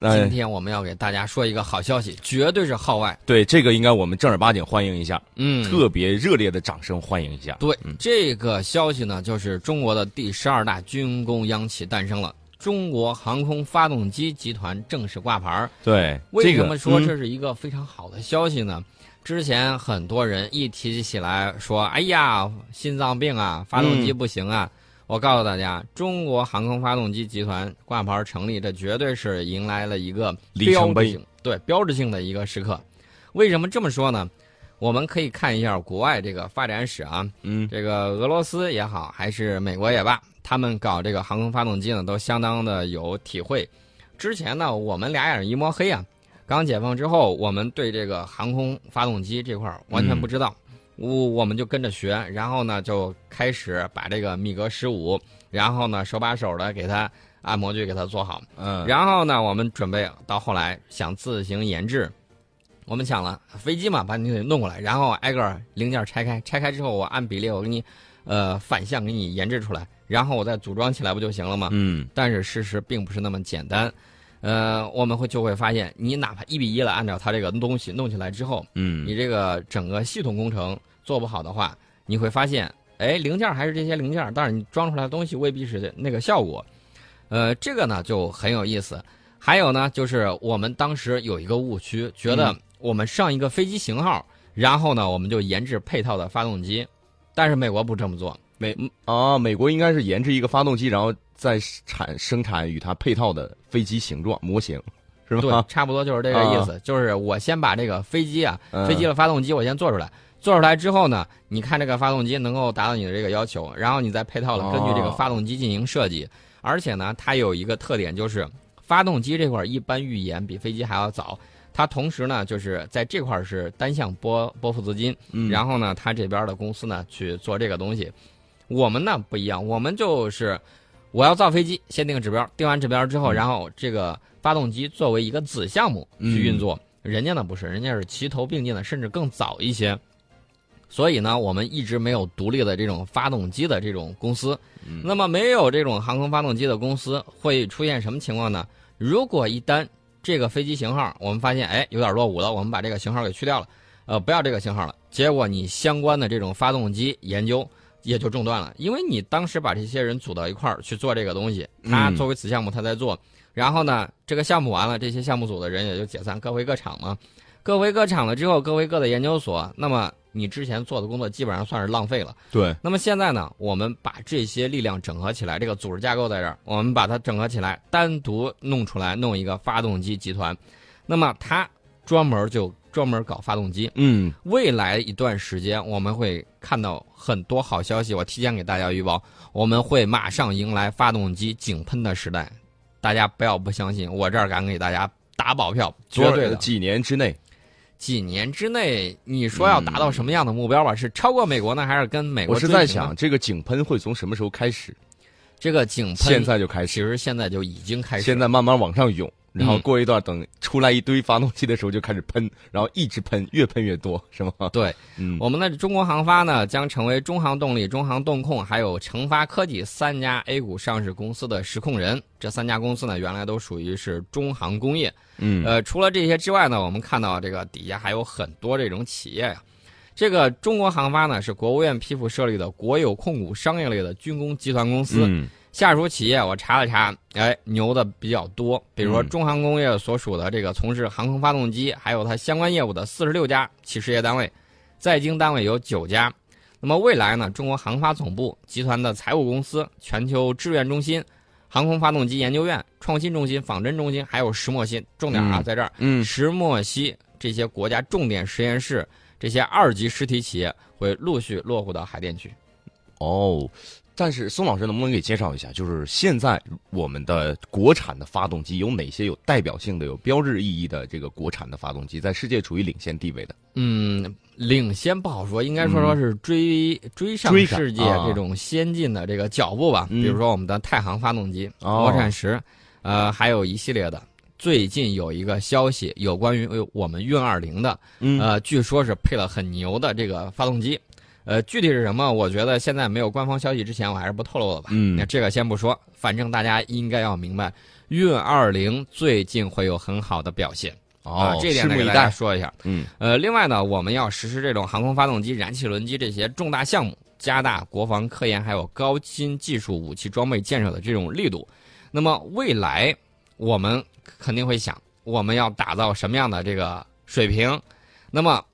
今天我们要给大家说一个好消息，绝对是号外。对，这个应该我们正儿八经欢迎一下，特别热烈的掌声欢迎一下。对，这个消息呢，就是中国的第12大军工央企诞生了，中国航空发动机集团正式挂牌。对，为什么说这是一个非常好的消息呢？之前很多人一提起来说，哎呀，心脏病啊，发动机不行啊。我告诉大家，中国航空发动机集团挂牌成立，这绝对是迎来了一个标志性的一个时刻。为什么这么说呢？我们可以看一下国外这个发展史啊，这个俄罗斯也好，还是美国也罢，他们搞这个航空发动机呢，都相当的有体会。之前呢，我们俩眼一摸黑啊，刚解放之后，我们对这个航空发动机这块完全不知道。我们就跟着学，然后呢就开始把这个米格15，然后呢手把手的给它按模具给它做好，然后呢我们准备到后来想自行研制，我们想了飞机嘛，把你给弄过来，然后挨个零件拆开之后，我按比例我给你反向给你研制出来，然后我再组装起来不就行了吗？但是事实并不是那么简单。我们就会发现，你哪怕1:1了，按照它这个东西弄起来之后，你这个整个系统工程做不好的话，你会发现，零件还是这些零件，但是你装出来的东西未必是那个效果。这个呢就很有意思。还有呢，就是我们当时有一个误区，觉得我们上一个飞机型号，然后呢我们就研制配套的发动机，但是美国不这么做。美国应该是研制一个发动机，然后再生产与它配套的飞机形状模型，是吧？对，差不多就是这个意思。就是我先把这个飞机啊，飞机的发动机我先做出来，做出来之后呢，你看这个发动机能够达到你的这个要求，然后你再配套了，根据这个发动机进行设计。而且呢，它有一个特点就是，发动机这块一般预研比飞机还要早。它同时呢，就是在这块是单向拨付资金，然后呢，它这边的公司呢去做这个东西。我们呢不一样，我们就是我要造飞机，先定指标，定完指标之后，然后这个发动机作为一个子项目去运作。人家呢不是，人家是齐头并进的，甚至更早一些。所以呢，我们一直没有独立的这种发动机的这种公司。那么没有这种航空发动机的公司会出现什么情况呢？如果一旦这个飞机型号我们发现有点落伍了，我们把这个型号给去掉了，不要这个型号了，结果你相关的这种发动机研究也就中断了，因为你当时把这些人组到一块儿去做这个东西，他作为此项目他在做，然后呢，这个项目完了，这些项目组的人也就解散，各回各厂嘛，各回各厂了之后，各回各的研究所，那么你之前做的工作基本上算是浪费了。对。那么现在呢，我们把这些力量整合起来，这个组织架构在这儿，我们把它整合起来，单独弄出来，弄一个发动机集团，那么它专门搞发动机。未来一段时间我们会看到很多好消息，我提前给大家预报，我们会马上迎来发动机井喷的时代。大家不要不相信，我这儿敢给大家打保票，绝对的。几年之内你说要达到什么样的目标吧？是超过美国呢，还是跟美国？我是在想这个井喷会从什么时候开始。这个井喷现在就开始，其实现在就已经开始，现在慢慢往上涌，然后过一段等出来一堆发动机的时候就开始喷，然后一直喷，越喷越多，是吗？对，我们的中国航发呢将成为中航动力、中航动控还有成发科技三家 A 股上市公司的实控人。这三家公司呢原来都属于是中航工业。除了这些之外呢，我们看到这个底下还有很多这种企业呀。这个中国航发呢是国务院批复设立的国有控股商业类的军工集团公司。下属企业我查了查，牛的比较多，比如说中航工业所属的这个从事航空发动机还有它相关业务的46家企事业单位，在京单位有9家。那么未来呢，中国航发总部、集团的财务公司、全球志愿中心、航空发动机研究院、创新中心、仿真中心还有石墨烯，重点啊在这儿，石墨烯这些国家重点实验室，这些二级实体企业会陆续落户到海淀区。但是宋老师能不能给介绍一下，就是现在我们的国产的发动机有哪些有代表性的、有标志意义的这个国产的发动机在世界处于领先地位的？领先不好说，应该说是追上世界这种先进的这个脚步吧。比如说我们的太航发动机、国产10，还有一系列的。最近有一个消息，有关于我们运20的，据说是配了很牛的这个发动机。具体是什么？我觉得现在没有官方消息之前，我还是不透露了吧。这个先不说，反正大家应该要明白，运20最近会有很好的表现。哦，这点呢，给大家说一下。嗯，另外呢，我们要实施这种航空发动机、燃气轮机这些重大项目，加大国防科研还有高新技术武器装备建设的这种力度。那么未来，我们肯定会想，我们要打造什么样的这个水平？那么，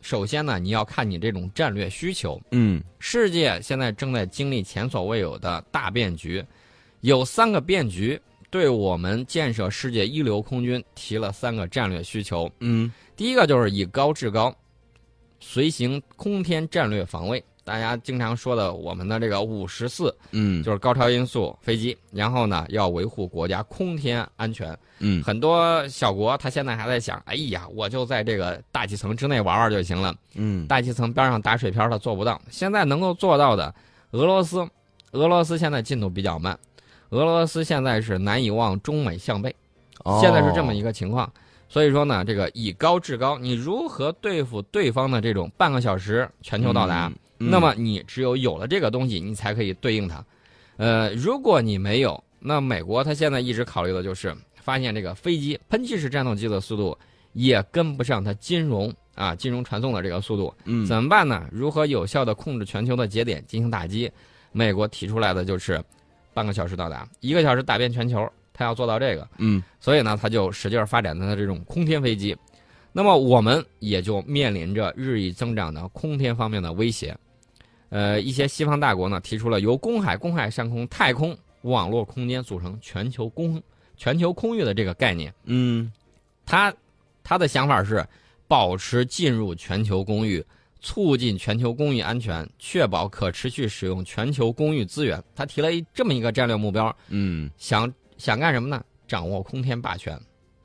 首先呢，你要看你这种战略需求。嗯，世界现在正在经历前所未有的大变局，有三个变局。对我们建设世界一流空军提了三个战略需求。嗯，第一个就是以高制高，随行空天战略防卫，大家经常说的我们的这个54，嗯，就是高超音速飞机。然后呢，要维护国家空天安全。嗯，很多小国他现在还在想，哎呀，我就在这个大气层之内玩玩就行了。嗯，大气层边上打水漂他做不到。现在能够做到的，俄罗斯现在进度比较慢。俄罗斯现在是难以望中美项背，现在是这么一个情况。所以说呢，这个以高制高，你如何对付对方的这种半个小时全球到达？那么你只有了这个东西，你才可以对应它。如果你没有，那美国它现在一直考虑的就是发现这个飞机喷气式战斗机的速度也跟不上它金融传送的这个速度。怎么办呢？如何有效的控制全球的节点进行打击？美国提出来的就是。半个小时到达，1个小时打遍全球，他要做到这个。嗯，所以呢，他就使劲发展他的这种空天飞机。那么我们也就面临着日益增长的空天方面的威胁。一些西方大国呢提出了由公海、公海上空、太空、网络空间组成全球空域的这个概念。嗯，他的想法是保持进入全球空域。促进全球公域安全，确保可持续使用全球公域资源。他提了这么一个战略目标，想干什么呢？掌握空天霸权。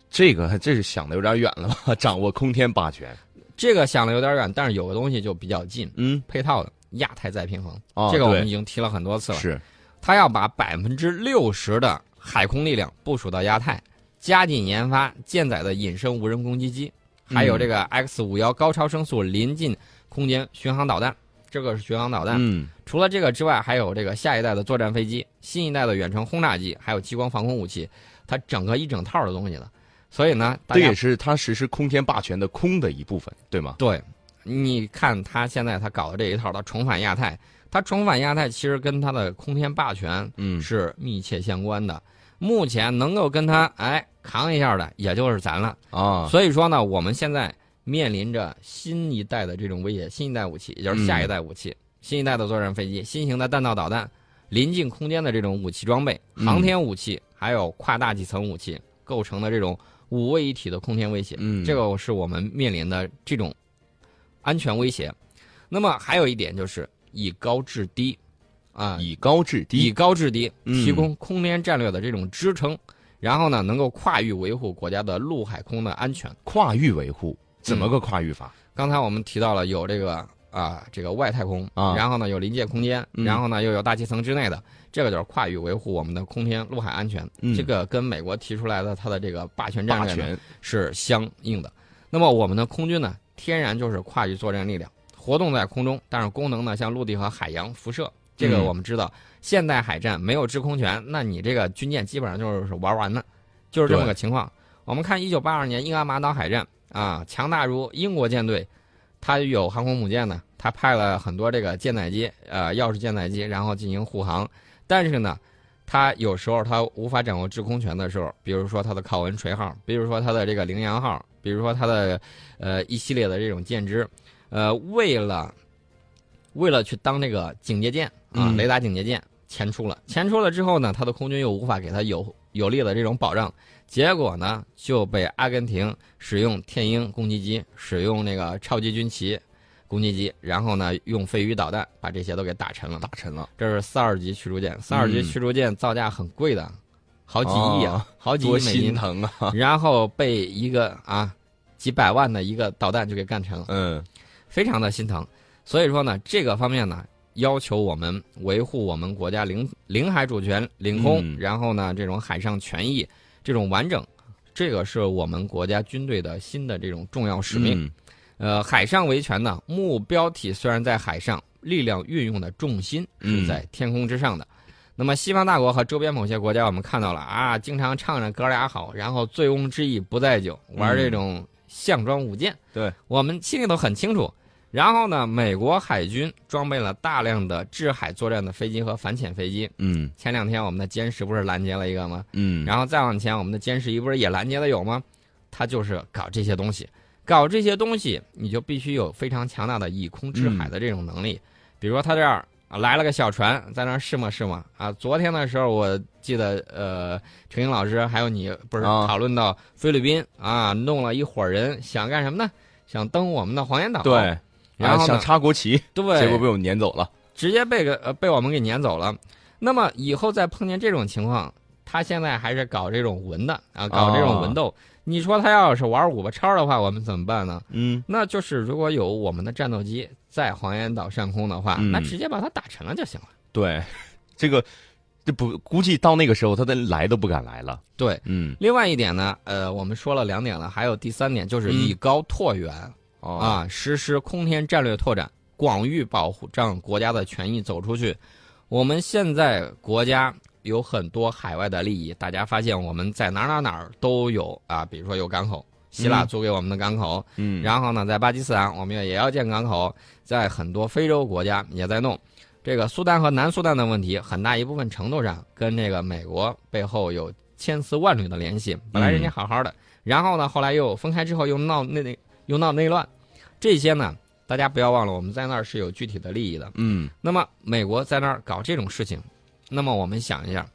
这个还真是想的有点远了吧？掌握空天霸权，这个想的有点远，但是有个东西就比较近，配套的亚太再平衡。这个我们已经提了很多次了。是，他要把60%的海空力量部署到亚太，加紧研发舰载的隐身无人攻击机，还有这个 X-51 高超声速临近。空间巡航导弹，这个是巡航导弹。除了这个之外，还有这个下一代的作战飞机、新一代的远程轰炸机，还有激光防空武器，它整个一整套的东西了。所以呢，这也是它实施空天霸权的空的一部分，对吗？对，你看它现在它搞的这一套，它重返亚太，其实跟它的空天霸权是密切相关的。目前能够跟它扛一下的，也就是咱了啊。所以说呢，我们现在。面临着新一代的这种威胁，新一代武器，也就是下一代武器，新一代的作战飞机，新型的弹道导弹，临近空间的这种武器装备，航天武器，还有跨大气层武器构成的这种五位一体的空天威胁。这个是我们面临的这种安全威胁。那么还有一点就是以高制低，提供空天战略的这种支撑，然后呢，能够跨域维护国家的陆海空的安全。跨域维护。怎么个跨域法？刚才我们提到了有这个外太空啊，然后呢有临界空间，然后呢又有大气层之内的，这个就是跨域维护我们的空天陆海安全。这个跟美国提出来的它的这个霸权战略是相应的。那么我们的空军呢，天然就是跨域作战力量，活动在空中，但是功能呢像陆地和海洋辐射。这个我们知道，现代海战没有制空权，那你这个军舰基本上就是玩完了，就是这么个情况。我们看1982年英阿马岛海战。强大如英国舰队，它有航空母舰呢，它派了很多这个舰载机，钥匙舰载机，然后进行护航。但是呢，它有时候它无法掌握制空权的时候，比如说它的考文垂号，比如说它的这个羚羊号，比如说它的一系列的这种舰只，为了去当这个警戒舰雷达警戒舰前出了之后呢，它的空军又无法给它有力的这种保障。结果呢，就被阿根廷使用天鹰攻击机，使用那个超级军旗攻击机，然后呢，用飞鱼导弹把这些都给打沉了。这是42级驱逐舰，造价很贵的，好几亿啊，好几亿美金，多心疼啊！然后被一个几百万的一个导弹就给干沉了，非常的心疼。所以说呢，这个方面呢。要求我们维护我们国家领海主权、领空，然后呢，这种海上权益这种完整，这个是我们国家军队的新的这种重要使命。海上维权呢，目标体虽然在海上，力量运用的重心是在天空之上的。那么西方大国和周边某些国家我们看到了啊，经常唱着哥俩好，然后醉翁之意不在酒，玩这种项庄舞剑。对，我们心里都很清楚。然后呢，美国海军装备了大量的制海作战的飞机和反潜飞机。嗯，前两天我们的歼10不是拦截了一个吗？嗯，然后再往前我们的歼11不是也拦截了有吗？他就是搞这些东西，搞这些东西你就必须有非常强大的以空制海的这种能力。比如说他这儿来了个小船，在那儿试嘛试嘛啊！昨天的时候我记得，程英老师还有你不是讨论到菲律宾啊，弄了一伙人想干什么呢？想登我们的黄岩岛。对。然后想插国旗，对，结果被我们撵走了，直接被我们给撵走了。那么以后再碰见这种情况，他现在还是搞这种文的啊，搞这种文斗。你说他要是玩五八超的话，我们怎么办呢？嗯，那就是如果有我们的战斗机在黄岩岛上空的话，那直接把它打沉了就行了。对，这不估计到那个时候他来都不敢来了。对，嗯。另外一点呢，我们说了2点了，还有第3点就是以高拓远。啊，实施空天战略拓展，广域保障国家的权益走出去。我们现在国家有很多海外的利益，大家发现我们在哪儿都有啊，比如说有港口，希腊租给我们的港口，嗯，然后呢，在巴基斯坦我们也要建港口，在很多非洲国家也在弄。这个苏丹和南苏丹的问题，很大一部分程度上跟这个美国背后有千丝万缕的联系。本来人家好好的，然后呢，后来又分开之后又闹内乱。这些呢，大家不要忘了，我们在那儿是有具体的利益的。嗯，那么美国在那儿搞这种事情，那么我们想一下，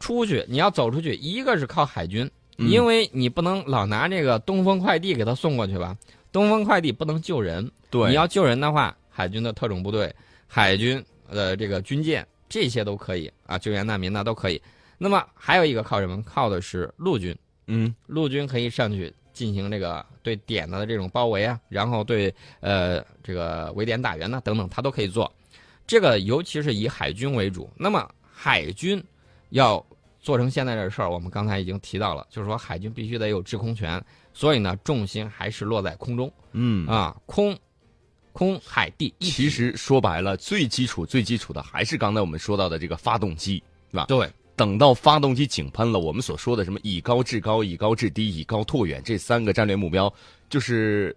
出去你要走出去，一个是靠海军，因为你不能老拿这个东风快递给他送过去吧，东风快递不能救人。对，你要救人的话，海军的特种部队、海军的这个军舰这些都可以啊，救援难民呢都可以。那么还有一个靠什么？靠的是陆军。嗯，陆军可以上去。进行这个对点的这种包围啊，然后对这个围点打援呢等等，他都可以做。这个尤其是以海军为主。那么海军要做成现在这事儿，我们刚才已经提到了，就是说海军必须得有制空权，所以呢重心还是落在空中。嗯啊，空海地。其实说白了，最基础的还是刚才我们说到的这个发动机，对吧？对。等到发动机井喷了，我们所说的什么以高制高、以高制低、以高拓远这3个战略目标，就是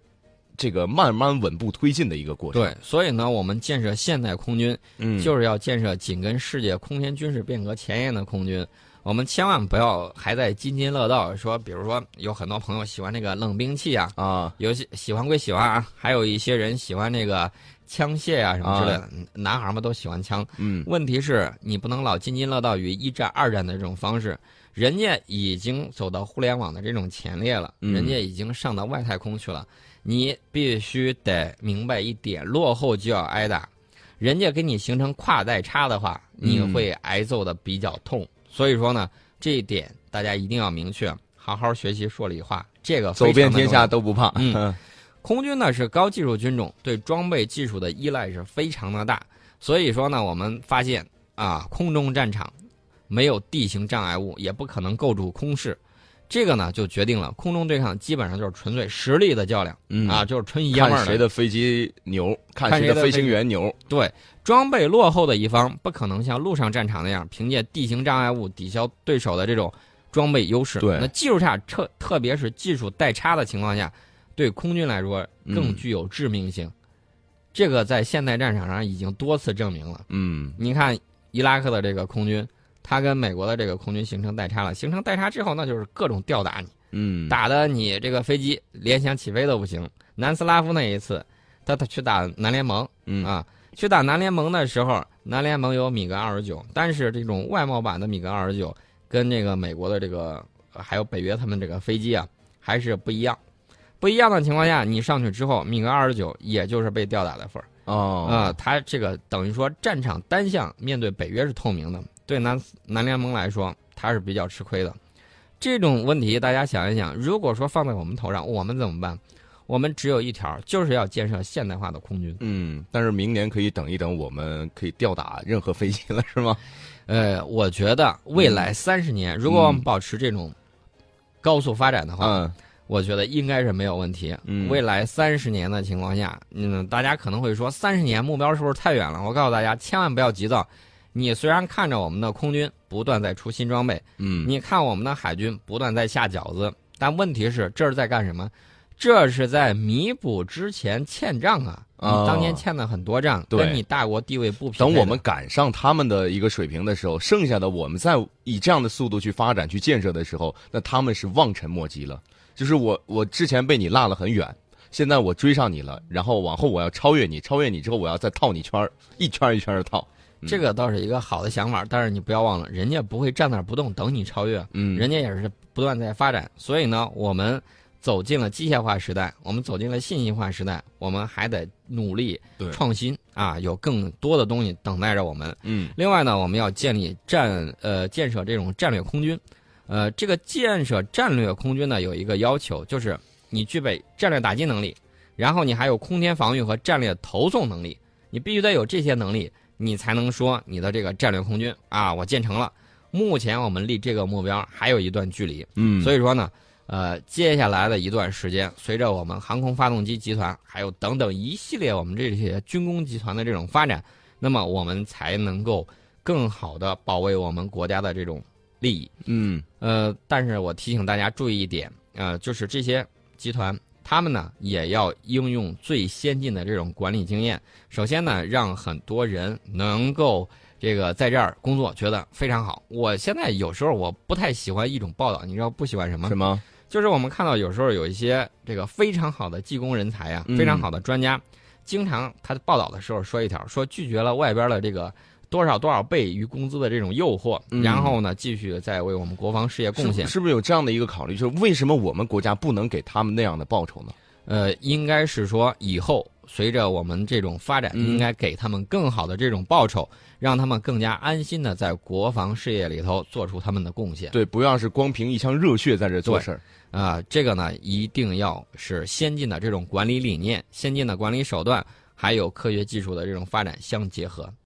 这个慢慢稳步推进的一个过程。对，所以呢，我们建设现代空军，就是要建设紧跟世界空天军事变革前沿的空军。我们千万不要还在津津乐道说，比如说有很多朋友喜欢那个冷兵器啊，有些喜欢归喜欢啊，还有一些人喜欢那个。枪械啊什么之类的，男孩们都喜欢枪。嗯，问题是你不能老津津乐道于1战、2战的这种方式，人家已经走到互联网的这种前列了，人家已经上到外太空去了，你必须得明白一点，落后就要挨打。人家给你形成跨代差的话，你会挨揍的比较痛。所以说呢，这一点大家一定要明确，好好学习说理话，这个非常走遍天下都不怕。嗯。空军呢是高技术军种，对装备技术的依赖是非常的大，所以说呢，我们发现啊，空中战场没有地形障碍物，也不可能构筑空势，这个呢就决定了空中对抗基本上就是纯粹实力的较量，啊，就是纯爷们儿的，看谁的飞机牛，看谁的飞行员牛。对，装备落后的一方不可能像陆上战场那样凭借地形障碍物抵消对手的这种装备优势。对，那技术差，特别是技术代差的情况下。对空军来说更具有致命性，这个在现代战场上已经多次证明了。嗯，你看伊拉克的这个空军，它跟美国的这个空军形成代差了，形成代差之后那就是各种吊打你，打得你这个飞机联想起飞都不行。南斯拉夫那一次他去打南联盟，去打南联盟的时候，南联盟有米格29，但是这种外贸版的米格29跟这个美国的这个还有北约他们这个飞机啊还是不一样的情况下，你上去之后，米格29也就是被吊打的份儿他这个等于说战场单向面对北约是透明的，对南联盟来说他是比较吃亏的。这种问题大家想一想，如果说放在我们头上，我们怎么办？我们只有一条，就是要建设现代化的空军。嗯，但是明年可以等一等，我们可以吊打任何飞机了，是吗？我觉得未来30年，如果我们保持这种高速发展的话。我觉得应该是没有问题。未来30年的情况下，大家可能会说30年目标是不是太远了？我告诉大家，千万不要急躁，你虽然看着我们的空军不断在出新装备，你看我们的海军不断在下饺子，但问题是这是在干什么？这是在弥补之前欠账啊！你当年欠了很多账，跟你大国地位不匹配。等我们赶上他们的一个水平的时候，剩下的我们再以这样的速度去发展、去建设的时候，那他们是望尘莫及了。就是我之前被你落了很远，现在我追上你了，然后往后我要超越你，超越你之后我要再套你圈，一圈一圈的套。这个倒是一个好的想法，但是你不要忘了，人家不会站那儿不动等你超越，人家也是不断在发展。所以呢，我们走进了机械化时代，我们走进了信息化时代，我们还得努力创新啊，有更多的东西等待着我们。另外呢，我们要建设这种战略空军。这个建设战略空军呢，有一个要求，就是你具备战略打击能力，然后你还有空天防御和战略投送能力，你必须得有这些能力。你才能说你的这个战略空军啊，我建成了。目前我们离这个目标还有一段距离，所以说呢，接下来的一段时间，随着我们航空发动机集团还有等等一系列我们这些军工集团的这种发展，那么我们才能够更好的保卫我们国家的这种利益。但是我提醒大家注意一点，就是这些集团。他们呢也要应用最先进的这种管理经验。首先呢，让很多人能够这个在这儿工作，觉得非常好。我现在有时候我不太喜欢一种报道，你知道不喜欢什么？什么？就是我们看到有时候有一些这个非常好的技工人才啊，非常好的专家，经常他报道的时候说一条，说拒绝了外边的这个多少倍于工资的这种诱惑，然后呢，继续再为我们国防事业贡献。是不是有这样的一个考虑？就是为什么我们国家不能给他们那样的报酬呢？应该是说以后随着我们这种发展，应该给他们更好的这种报酬，让他们更加安心的在国防事业里头做出他们的贡献。对，不要是光凭一腔热血在这做事儿啊、这个呢，一定要是先进的这种管理理念、先进的管理手段，还有科学技术的这种发展相结合。